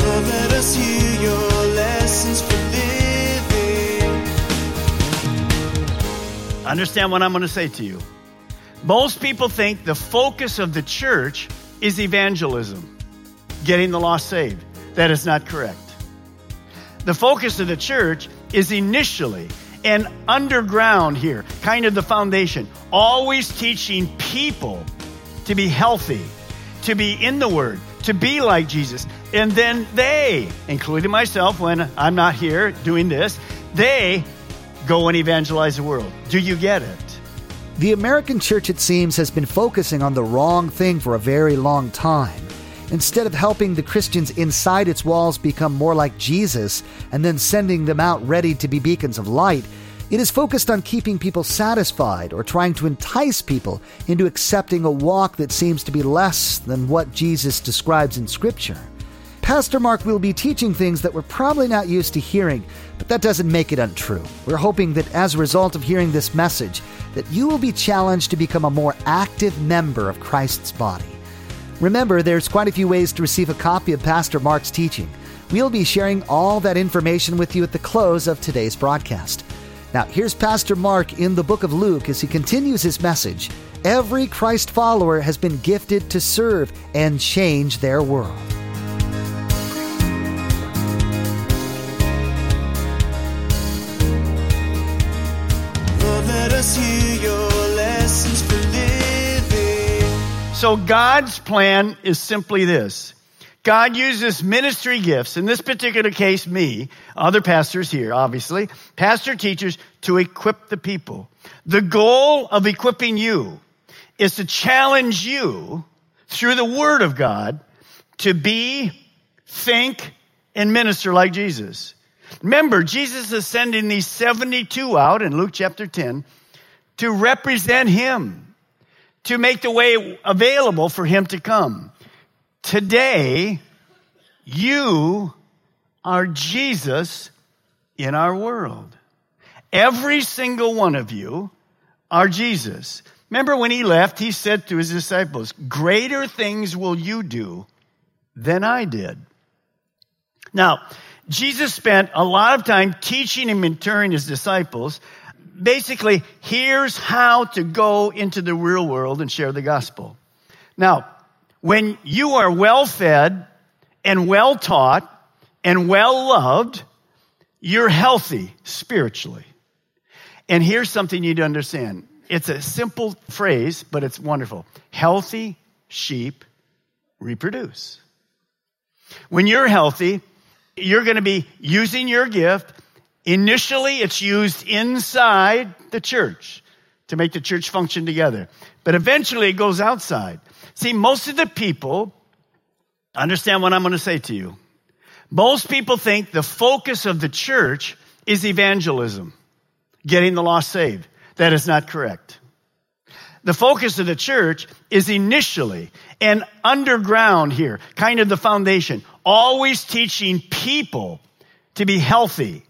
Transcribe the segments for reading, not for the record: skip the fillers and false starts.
Lord, let us hear your lessons for living. Understand what I'm going to say to you. Most people think the focus of the church is evangelism, getting the lost saved. That is not correct. The focus of the church is initially and underground here, kind of the foundation, always teaching people to be healthy, to be in the Word, to be like Jesus. And then they, including myself when I'm not here doing this, they go and evangelize the world. Do you get it? The American church, it seems, has been focusing on the wrong thing for a very long time. Instead of helping the Christians inside its walls become more like Jesus and then sending them out ready to be beacons of light, it is focused on keeping people satisfied or trying to entice people into accepting a walk that seems to be less than what Jesus describes in Scripture. Pastor Mark will be teaching things that we're probably not used to hearing, but that doesn't make it untrue. We're hoping that as a result of hearing this message, that you will be challenged to become a more active member of Christ's body. Remember, there's quite a few ways to receive a copy of Pastor Mark's teaching. We'll be sharing all that information with you at the close of today's broadcast. Now, here's Pastor Mark in the book of Luke as he continues his message. Every Christ follower has been gifted to serve and change their world. So God's plan is simply this. God uses ministry gifts, in this particular case me, other pastors here obviously, pastor teachers, to equip the people. The goal of equipping you is to challenge you through the Word of God to be, think, and minister like Jesus. Remember, Jesus is sending these 72 out in Luke chapter 10 to represent Him, to make the way available for Him to come. Today, you are Jesus in our world. Every single one of you are Jesus. Remember when He left, He said to His disciples, "Greater things will you do than I did." Now, Jesus spent a lot of time teaching and mentoring His disciples. Basically, here's how to go into the real world and share the gospel. Now, when you are well-fed and well-taught and well-loved, you're healthy spiritually. And here's something you need to understand. It's a simple phrase, but it's wonderful. Healthy sheep reproduce. When you're healthy, you're going to be using your gift. Initially, it's used inside the church to make the church function together. But eventually, it goes outside. See, most of the people, understand what I'm going to say to you. Most people think the focus of the church is evangelism, getting the lost saved. That is not correct. The focus of the church is initially and underground here, kind of the foundation, always teaching people to be healthy,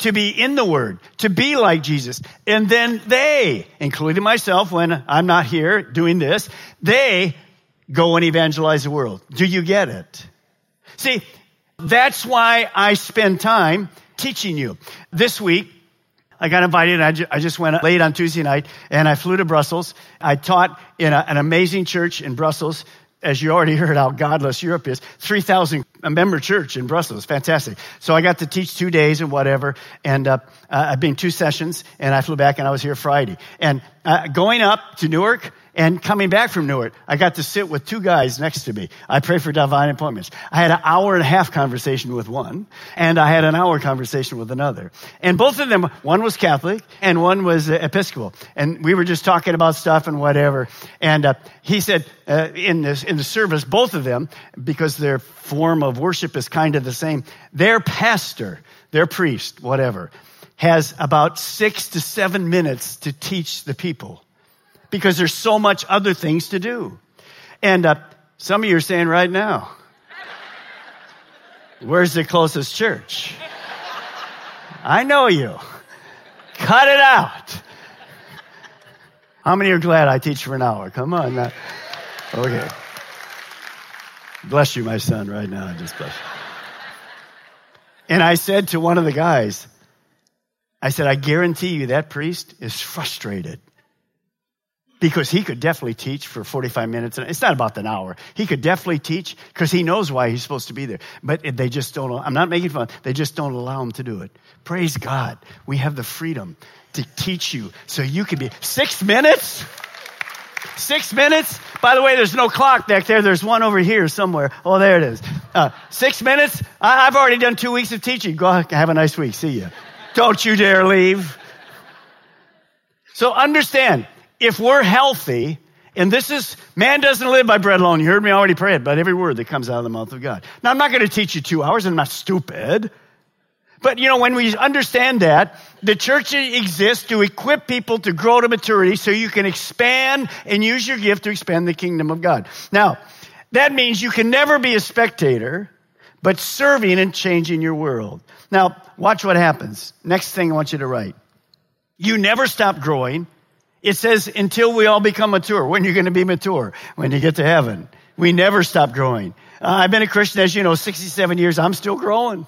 to be in the Word, to be like Jesus. And then they, including myself when I'm not here doing this, they go and evangelize the world. Do you get it? See, that's why I spend time teaching you. This week, I got invited. I just went late on Tuesday night, and I flew to Brussels. I taught in an amazing church in Brussels. As you already heard how godless Europe is, 3,000 member church in Brussels. Fantastic. So I got to teach 2 days and whatever. And I've been 2 sessions, and I flew back, and I was here Friday. And going up to Newark And coming back from Newark, I got to sit with two guys next to me. I pray for divine appointments. I had an hour and a half conversation with one, and I had an hour conversation with another. And both of them, one was Catholic and one was Episcopal. And we were just talking about stuff and whatever. And he said in the service, both of them, because their form of worship is kind of the same, their pastor, their priest, whatever, has about 6 to 7 minutes to teach the people, because there's so much other things to do. And some of you are saying right now, where's the closest church? I know you. Cut it out. How many are glad I teach for an hour? Come on now. Okay. Bless you, my son, right now. I just bless you. And I said to one of the guys, I said, I guarantee you that priest is frustrated, because he could definitely teach for 45 minutes. And it's not about an hour. He could definitely teach because he knows why he's supposed to be there. But they just don't, I'm not making fun, they just don't allow him to do it. Praise God. We have the freedom to teach you so you can be, 6 minutes? 6 minutes? By the way, there's no clock back there. There's one over here somewhere. Oh, there it is. 6 minutes? I've already done 2 weeks of teaching. Go have a nice week. See ya. Don't you dare leave. So understand, if we're healthy, and this is, man doesn't live by bread alone. You heard me already pray it, but every word that comes out of the mouth of God. Now, I'm not going to teach you 2 hours. I'm not stupid. But, you know, when we understand that, the church exists to equip people to grow to maturity so you can expand and use your gift to expand the kingdom of God. Now, that means you can never be a spectator, but serving and changing your world. Now, watch what happens. Next thing I want you to write. You never stop growing. It says, until we all become mature. When are you going to be mature? When you get to heaven. We never stop growing. I've been a Christian, as you know, 67 years. I'm still growing.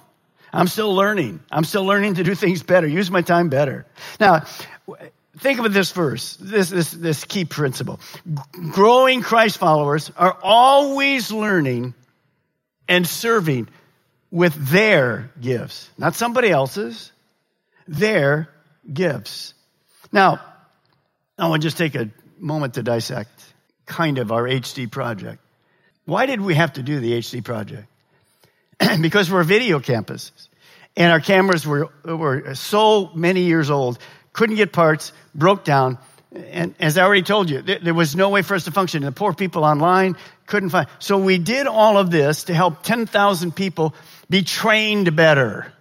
I'm still learning. I'm still learning to do things better, use my time better. Now, think about this verse, this key principle. Growing Christ followers are always learning and serving with their gifts. Not somebody else's, their gifts. Now, I want to just take a moment to dissect kind of our HD project. Why did we have to do the HD project? Because we're video campuses, and our cameras were so many years old, couldn't get parts, broke down. And as I already told you, there was no way for us to function. And the poor people online couldn't find. So we did all of this to help 10,000 people be trained better.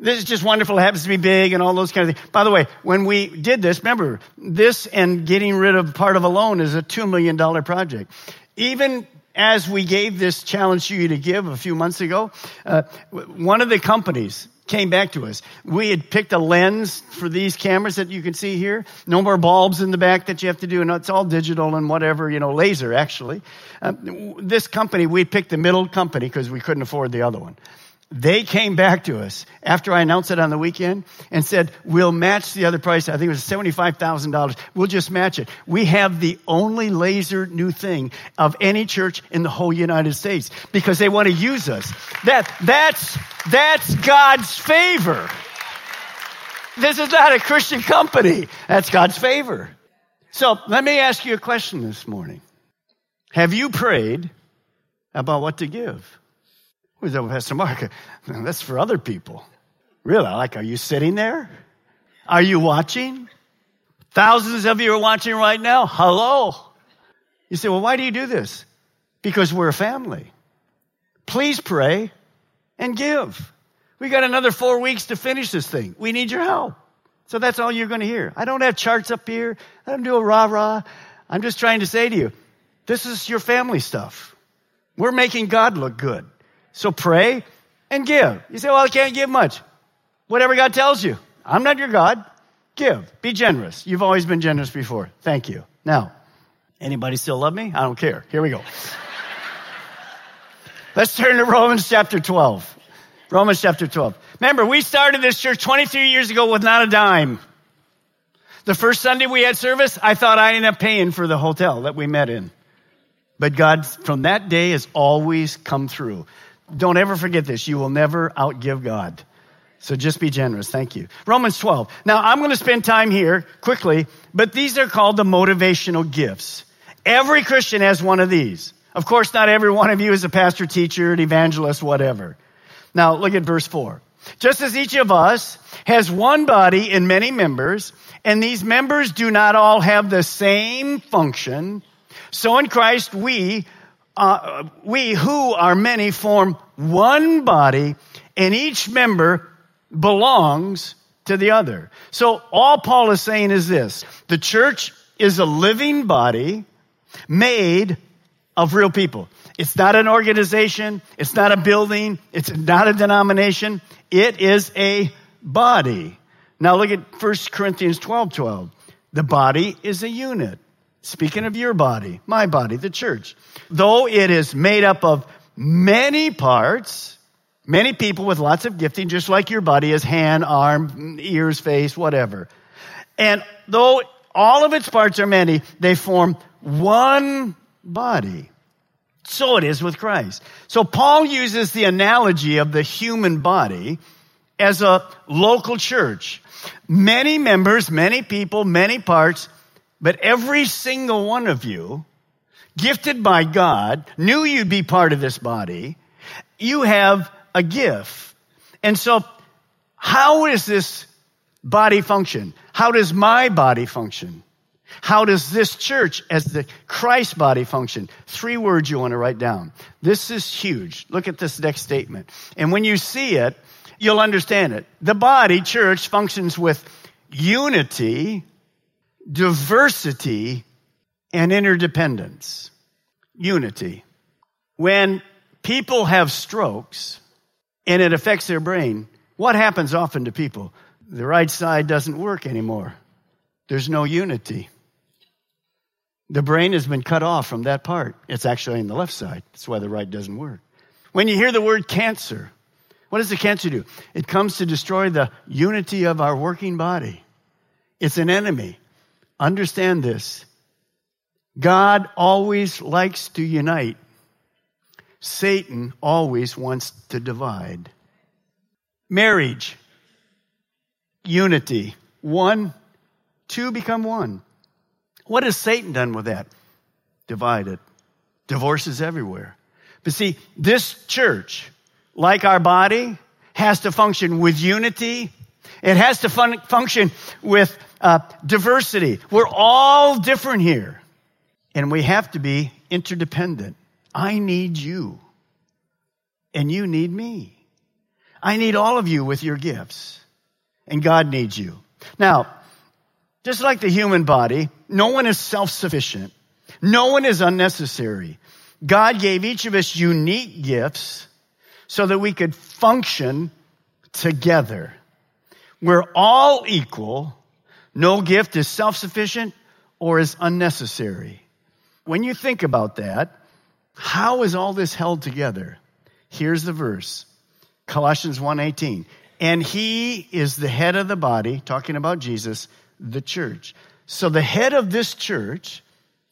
This is just wonderful. It happens to be big and all those kind of things. By the way, when we did this, remember, this and getting rid of part of a loan is a $2 million project. Even as we gave this challenge to you to give a few months ago, one of the companies came back to us. We had picked a lens for these cameras that you can see here. No more bulbs in the back that you have to do. And it's all digital and whatever, you know, laser, actually. This company, we picked the middle company because we couldn't afford the other one. They came back to us after I announced it on the weekend and said, we'll match the other price. I think it was $75,000. We'll just match it. We have the only laser new thing of any church in the whole United States because they want to use us. That's God's favor. This is not a Christian company. That's God's favor. So let me ask you a question this morning. Have you prayed about what to give? Who's that, Pastor Mark? That's for other people. Really? Like, are you sitting there? Are you watching? Thousands of you are watching right now. Hello. You say, well, why do you do this? Because we're a family. Please pray and give. We got another 4 weeks to finish this thing. We need your help. So that's all you're going to hear. I don't have charts up here. I don't do a rah-rah. I'm just trying to say to you, this is your family stuff. We're making God look good. So pray and give. You say, well, I can't give much. Whatever God tells you. I'm not your God. Give. Be generous. You've always been generous before. Thank you. Now, anybody still love me? I don't care. Here we go. Let's turn to Romans chapter 12. Romans chapter 12. Remember, we started this church 23 years ago with not a dime. The first Sunday we had service, I thought I ended up paying for the hotel that we met in. But God, from that day, has always come through. Don't ever forget this. You will never outgive God. So just be generous. Thank you. Romans 12. Now, I'm going to spend time here quickly, but these are called the motivational gifts. Every Christian has one of these. Of course, not every one of you is a pastor, teacher, an evangelist, whatever. Now, look at verse 4. Just as each of us has one body and many members, and these members do not all have the same function, so in Christ we who are many form one body, and each member belongs to the other. So all Paul is saying is this: the church is a living body made of real people. It's not an organization. It's not a building. It's not a denomination. It is a body. Now look at 1 Corinthians 12:12. The body is a unit. Speaking of your body, my body, the church. Though it is made up of many parts, many people with lots of gifting, just like your body is hand, arm, ears, face, whatever. And though all of its parts are many, they form one body. So it is with Christ. So Paul uses the analogy of the human body as a local church. Many members, many people, many parts, but every single one of you, gifted by God, knew you'd be part of this body. You have a gift. And so how is this body function? How does my body function? How does this church as the Christ body function? 3 words you want to write down. This is huge. Look at this next statement. And when you see it, you'll understand it. The body, church, functions with unity, diversity, and interdependence. Unity. When people have strokes and it affects their brain, what happens often to people? The right side doesn't work anymore. There's no unity. The brain has been cut off from that part. It's actually on the left side. That's why the right doesn't work. When you hear the word cancer, what does the cancer do? It comes to destroy the unity of our working body. It's an enemy. Understand this. God always likes to unite. Satan always wants to divide. Marriage, unity, one, two become one. What has Satan done with that? Divided. Divorces everywhere. But see, this church, like our body, has to function with unity. It has to function with diversity. We're all different here. And we have to be interdependent. I need you. And you need me. I need all of you with your gifts. And God needs you. Now, just like the human body, no one is self-sufficient. No one is unnecessary. God gave each of us unique gifts so that we could function together. We're all equal. No gift is self-sufficient or is unnecessary. When you think about that, how is all this held together? Here's the verse, Colossians 1:18. And he is the head of the body, talking about Jesus, the church. So the head of this church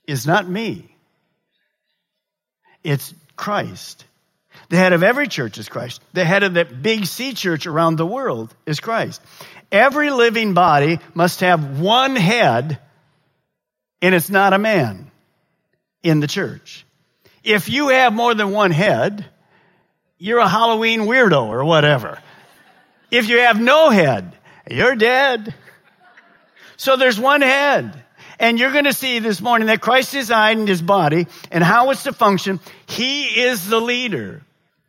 is not me. It's Christ. The head of every church is Christ. The head of that big C church around the world is Christ. Every living body must have one head, and it's not a man in the church. If you have more than one head, you're a Halloween weirdo or whatever. If you have no head, you're dead. So there's one head. And you're going to see this morning that Christ designed his body and how it's to function. He is the leader.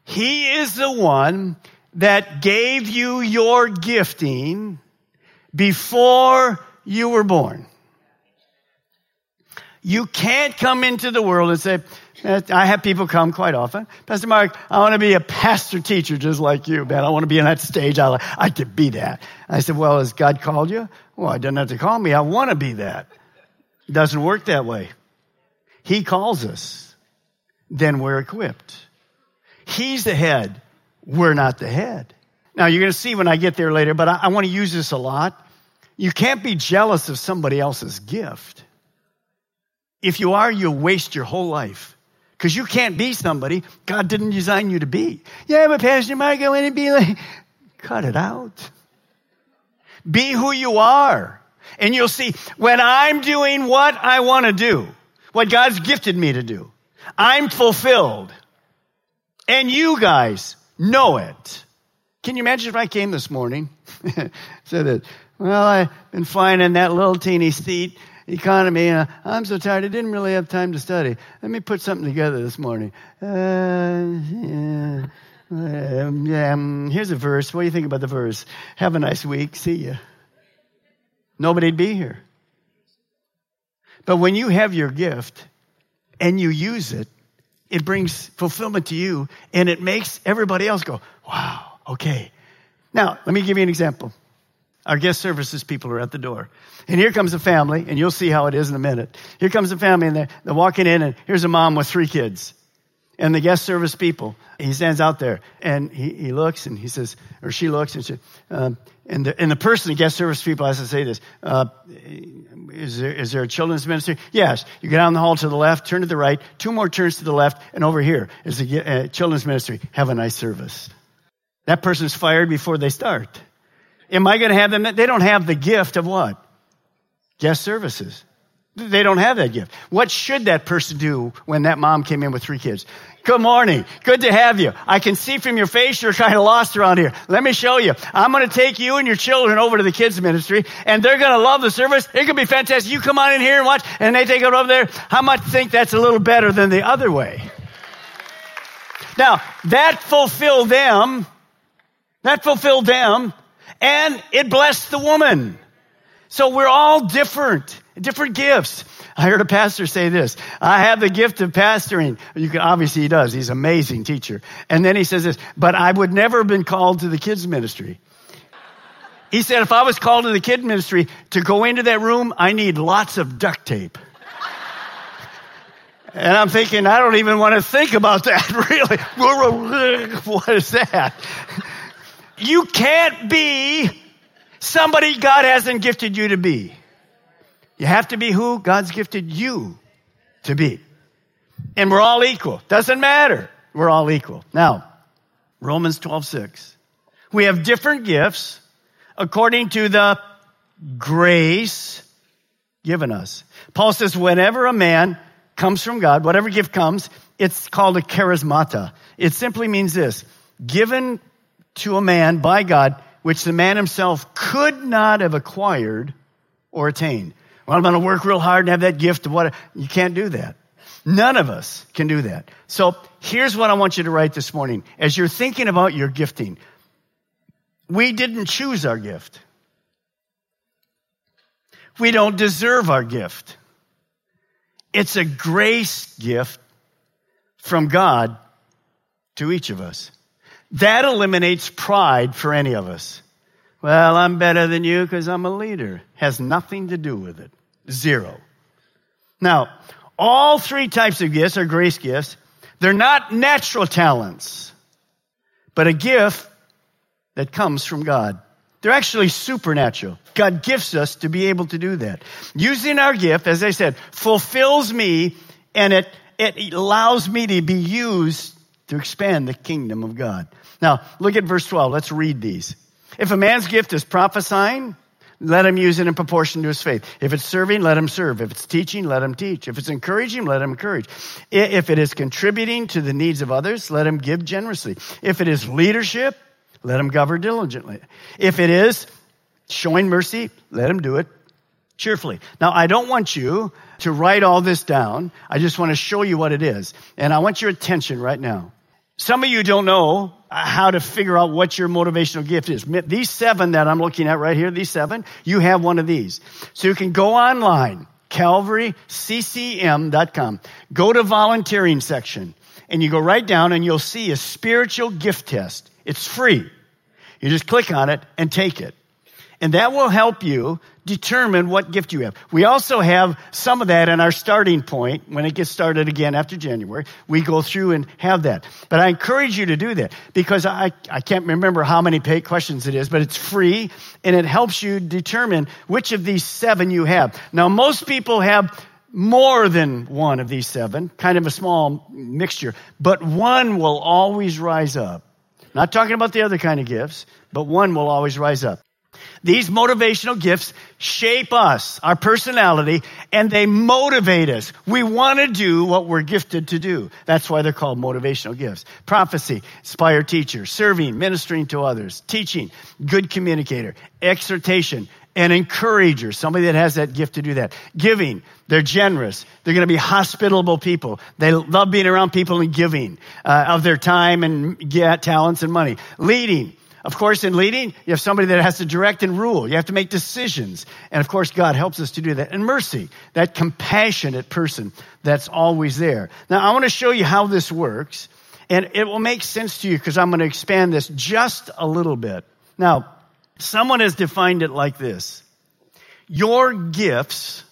He is the one that gave you your gifting before you were born. You can't come into the world and say, I have people come quite often. Pastor Mark, I want to be a pastor teacher just like you, man. I want to be on that stage. I could be that. I said, well, has God called you? Well, he doesn't have to call me. I want to be that. It doesn't work that way. He calls us. Then we're equipped. He's the head. We're not the head. Now, you're going to see when I get there later, but I want to use this a lot. You can't be jealous of somebody else's gift. If you are, you'll waste your whole life. Because you can't be somebody God didn't design you to be. Yeah, but Pastor Mark, I want to be like, Cut it out. Be who you are. And you'll see, when I'm doing what I want to do, what God's gifted me to do, I'm fulfilled. And you guys know it. Can you imagine if I came this morning said that, well, I've been flying in that little teeny seat economy. I'm so tired. I didn't really have time to study. Let me put something together this morning. Here's a verse. What do you think about the verse? Have a nice week. See ya. Nobody'd be here. But when you have your gift and you use it, it brings fulfillment to you, and it makes everybody else go, wow, okay. Now, let me give you an example. Our guest services people are at the door. And here comes a family, and you'll see how it is in a minute. Here comes a family, and they're walking in, and here's a mom with three kids. And the guest service people, he stands out there, and he looks, and he says, or she looks, and she, and the person, the guest service people has to say this, is there a children's ministry? Yes. You go down the hall to the left, turn to the right, two more turns to the left, and over here is the children's ministry. Have a nice service. That person's fired before they start. Am I going to have them? They don't have the gift of what? Guest services. They don't have that gift. What should that person do when that mom came in with three kids? Good morning. Good to have you. I can see from your face you're kind of lost around here. Let me show you. I'm going to take you and your children over to the kids ministry, and they're going to love the service. It's going to be fantastic. You come on in here and watch, and they take it over there. How much think that's a little better than the other way? Now, that fulfilled them, and it blessed the woman. So we're all different gifts. I heard a pastor say this. I have the gift of pastoring. You can, obviously he does. He's an amazing teacher. And then he says this, but I would never have been called to the kids ministry. He said, if I was called to the kid ministry to go into that room, I need lots of duct tape. And I'm thinking, I don't even want to think about that, really. What is that? You can't be somebody God hasn't gifted you to be. You have to be who God's gifted you to be. And we're all equal. Doesn't matter. We're all equal. Now, Romans 12:6. We have different gifts according to the grace given us. Paul says, whenever a man comes from God, whatever gift comes, it's called a charismata. It simply means this, given to a man by God, which the man himself could not have acquired or attained. Well, I'm going to work real hard and have that gift. You can't do that. None of us can do that. So here's what I want you to write this morning. As you're thinking about your gifting, we didn't choose our gift. We don't deserve our gift. It's a grace gift from God to each of us. That eliminates pride for any of us. Well, I'm better than you because I'm a leader. Has nothing to do with it. Zero. Now, all three types of gifts are grace gifts. They're not natural talents, but a gift that comes from God. They're actually supernatural. God gifts us to be able to do that. Using our gift, as I said, fulfills me, and it allows me to be used to expand the kingdom of God. Now, look at verse 12. Let's read these. If a man's gift is prophesying, let him use it in proportion to his faith. If it's serving, let him serve. If it's teaching, let him teach. If it's encouraging, let him encourage. If it is contributing to the needs of others, let him give generously. If it is leadership, let him govern diligently. If it is showing mercy, let him do it cheerfully. Now, I don't want you to write all this down. I just want to show you what it is. And I want your attention right now. Some of you don't know how to figure out what your motivational gift is. These seven that I'm looking at right here, you have one of these. So you can go online, calvaryccm.com. Go to volunteering section, and you go right down, and you'll see a spiritual gift test. It's free. You just click on it and take it. And that will help you determine what gift you have. We also have some of that in our starting point. When it gets started again after January, we go through and have that. But I encourage you to do that because I can't remember how many questions it is, but it's free, and it helps you determine which of these seven you have. Now, most people have more than one of these seven, kind of a small mixture, but one will always rise up. Not talking about the other kind of gifts, but one will always rise up. These motivational gifts shape us, our personality, and they motivate us. We want to do what we're gifted to do. That's why they're called motivational gifts. Prophecy, inspire teacher, serving, ministering to others, teaching, good communicator, exhortation, an encourager, somebody that has that gift to do that. Giving, they're generous. They're going to be hospitable people. They love being around people and giving of their time and talents and money. Leading. Of course, in leading, you have somebody that has to direct and rule. You have to make decisions. And of course, God helps us to do that. And mercy, that compassionate person that's always there. Now, I want to show you how this works, and it will make sense to you because I'm going to expand this just a little bit. Now, someone has defined it like this. Your gifts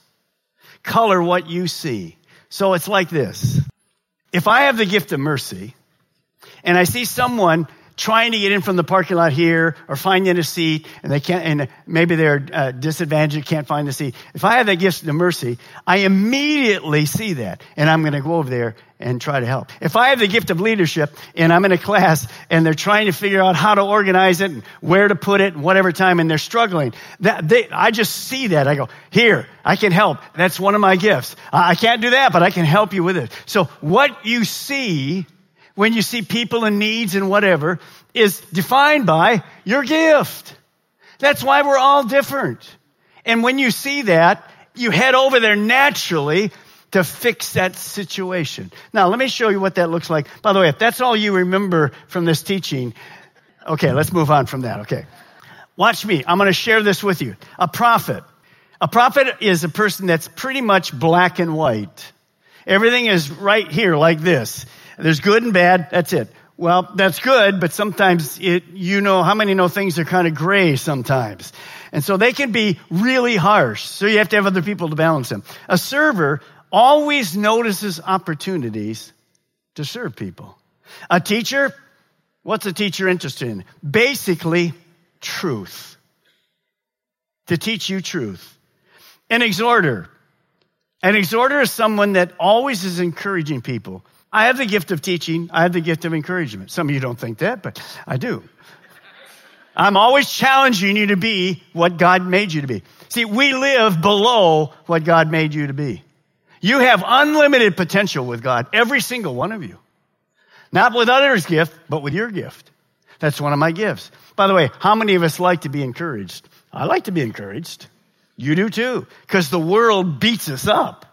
color what you see. So it's like this. If I have the gift of mercy, and I see someone trying to get in from the parking lot here or finding a seat, and they can't, and maybe they're disadvantaged, can't find the seat. If I have that gift of mercy, I immediately see that, and I'm going to go over there and try to help. If I have the gift of leadership, and I'm in a class, and they're trying to figure out how to organize it, and where to put it, and whatever time, and they're struggling, I just see that. I go, here, I can help. That's one of my gifts. I can't do that, but I can help you with it. So what you see when you see people in needs and whatever, is defined by your gift. That's why we're all different. And when you see that, you head over there naturally to fix that situation. Now, let me show you what that looks like. By the way, if that's all you remember from this teaching, okay, let's move on from that, okay. Watch me. I'm going to share this with you. A prophet. A prophet is a person that's pretty much black and white. Everything is right here like this. There's good and bad. That's it. Well, that's good, but sometimes how many know things are kind of gray sometimes. And so they can be really harsh. So you have to have other people to balance them. A server always notices opportunities to serve people. A teacher, what's a teacher interested in? Basically, truth. To teach you truth. An exhorter. An exhorter is someone that always is encouraging people. I have the gift of teaching. I have the gift of encouragement. Some of you don't think that, but I do. I'm always challenging you to be what God made you to be. See, we live below what God made you to be. You have unlimited potential with God, every single one of you. Not with others' gift, but with your gift. That's one of my gifts. By the way, how many of us like to be encouraged? I like to be encouraged. You do too, because the world beats us up.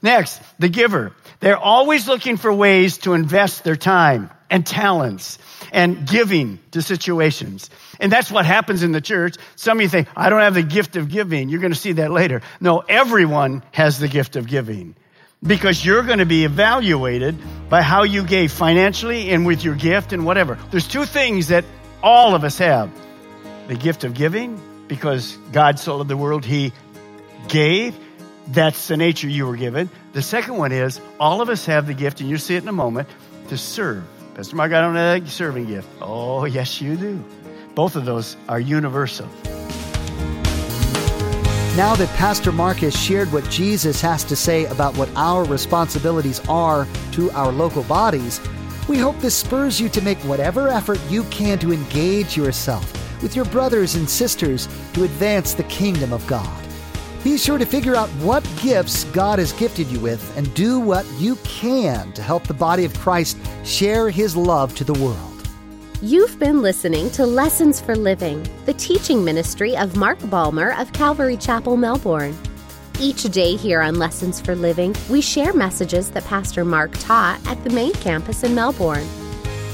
Next, the giver. They're always looking for ways to invest their time and talents and giving to situations. And that's what happens in the church. Some of you think, I don't have the gift of giving. You're going to see that later. No, everyone has the gift of giving because you're going to be evaluated by how you gave financially and with your gift and whatever. There's two things that all of us have. The gift of giving, because God so loved the world, he gave. That's the nature you were given. The second one is all of us have the gift, and you'll see it in a moment, to serve. Pastor Mark, I don't have a serving gift. Oh, yes, you do. Both of those are universal. Now that Pastor Mark has shared what Jesus has to say about what our responsibilities are to our local bodies, we hope this spurs you to make whatever effort you can to engage yourself with your brothers and sisters to advance the kingdom of God. Be sure to figure out what gifts God has gifted you with and do what you can to help the body of Christ share His love to the world. You've been listening to Lessons for Living, the teaching ministry of Mark Balmer of Calvary Chapel, Melbourne. Each day here on Lessons for Living, we share messages that Pastor Mark taught at the main campus in Melbourne.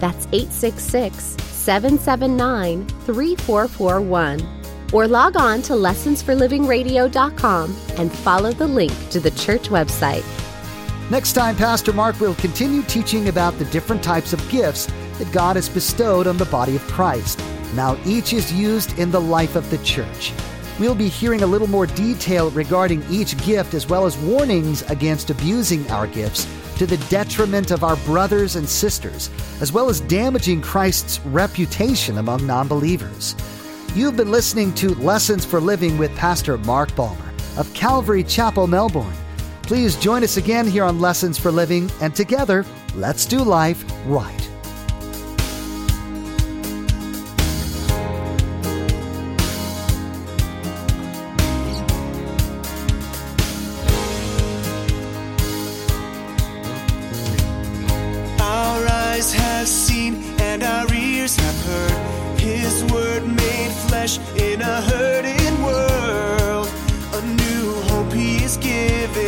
That's 866-779-3441. Or log on to LessonsForLivingRadio.com and follow the link to the church website. Next time, Pastor Mark will continue teaching about the different types of gifts that God has bestowed on the body of Christ, and how each is used in the life of the church. We'll be hearing a little more detail regarding each gift, as well as warnings against abusing our gifts to the detriment of our brothers and sisters, as well as damaging Christ's reputation among non-believers. You've been listening to Lessons for Living with Pastor Mark Balmer of Calvary Chapel, Melbourne. Please join us again here on Lessons for Living, and together, let's do life right. In a hurting world, a new hope He is giving.